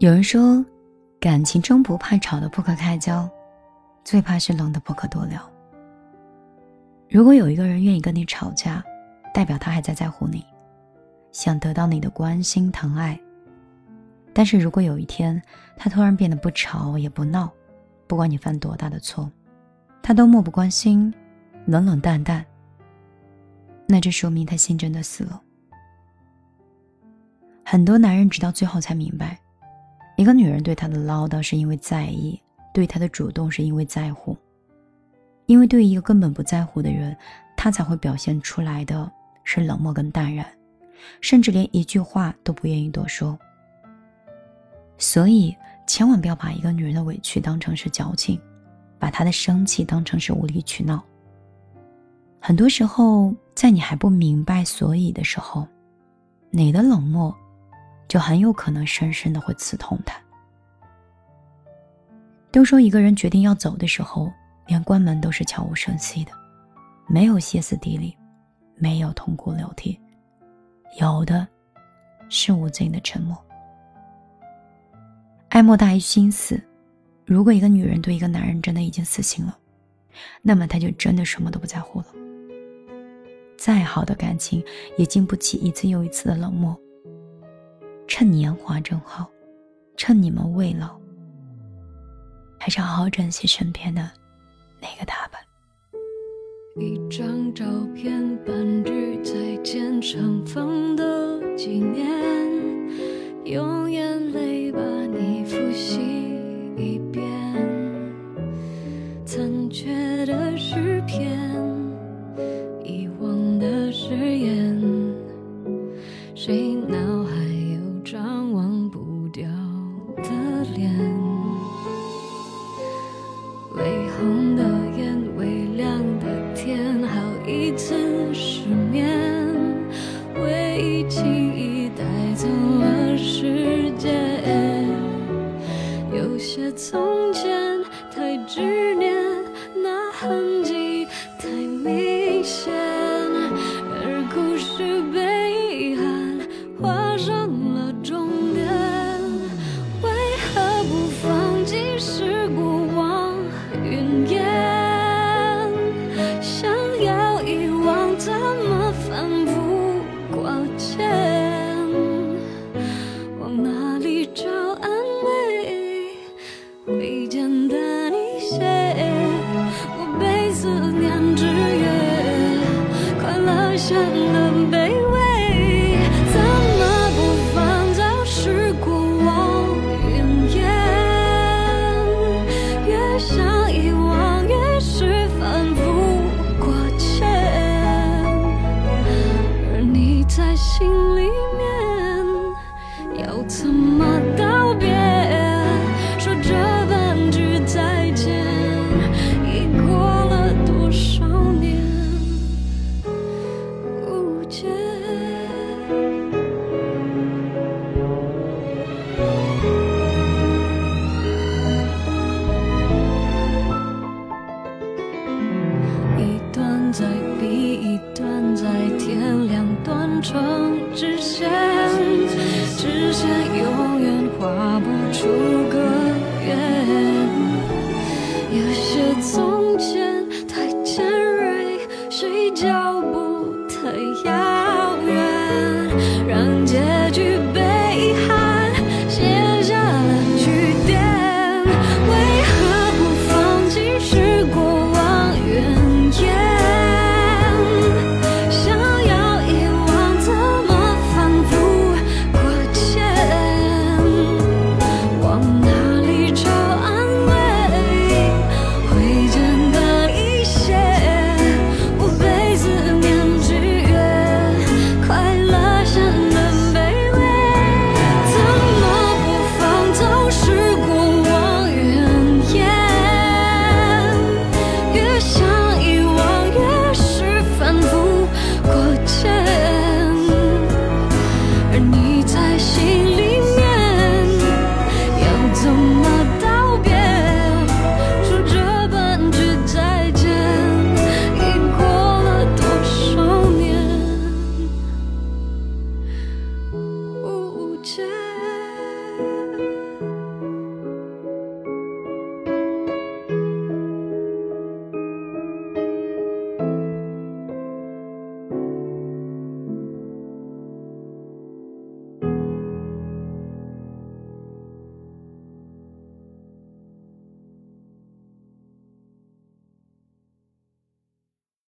有人说，感情中不怕吵得不可开交，最怕是冷得不可多聊。如果有一个人愿意跟你吵架，代表他还在乎你，想得到你的关心疼爱。但是如果有一天，他突然变得不吵也不闹，不管你犯多大的错，他都漠不关心，冷冷淡淡，那就说明他心真的死了。很多男人直到最后才明白，一个女人对他的唠叨是因为在意，对他的主动是因为在乎。因为对一个根本不在乎的人，他才会表现出来的是冷漠跟淡然，甚至连一句话都不愿意多说。所以千万不要把一个女人的委屈当成是矫情，把她的生气当成是无理取闹。很多时候，在你还不明白所以的时候，你的冷漠就很有可能深深的会刺痛他。都说一个人决定要走的时候，连关门都是悄无声息的，没有歇斯底里，没有痛哭流涕，有的是无尽的沉默。爱莫大于心死，如果一个女人对一个男人真的已经死心了，那么她就真的什么都不在乎了。再好的感情也经不起一次又一次的冷漠。趁年华正好，趁你们未老，还是好好珍惜身边的那个他吧。一张照片半句再见，尘封的纪念，用眼泪把你复习一遍，残缺的诗篇，遗忘的誓言，谁脑海张望不掉的脸，微红的眼，微亮的天，好一次失眠，回忆轻易带走了世界。有些从前太执念，那痕迹太明显，而故事被遗憾画上了终点。为何不放弃是过往云烟，想要遗忘怎么反复挂牵，往哪里找安慰，会简单一些。我被思念制约，快乐显得卑微，想遗忘越是反复挂牵，而你在心里面要怎么道别？说这半句再见，已过了多少年，无解。成直线，直线永远画不出个圆。有些从前太尖锐，谁脚步太遥远，让结局被遗憾写下了句点。为何不放弃是过往云烟，而你在心里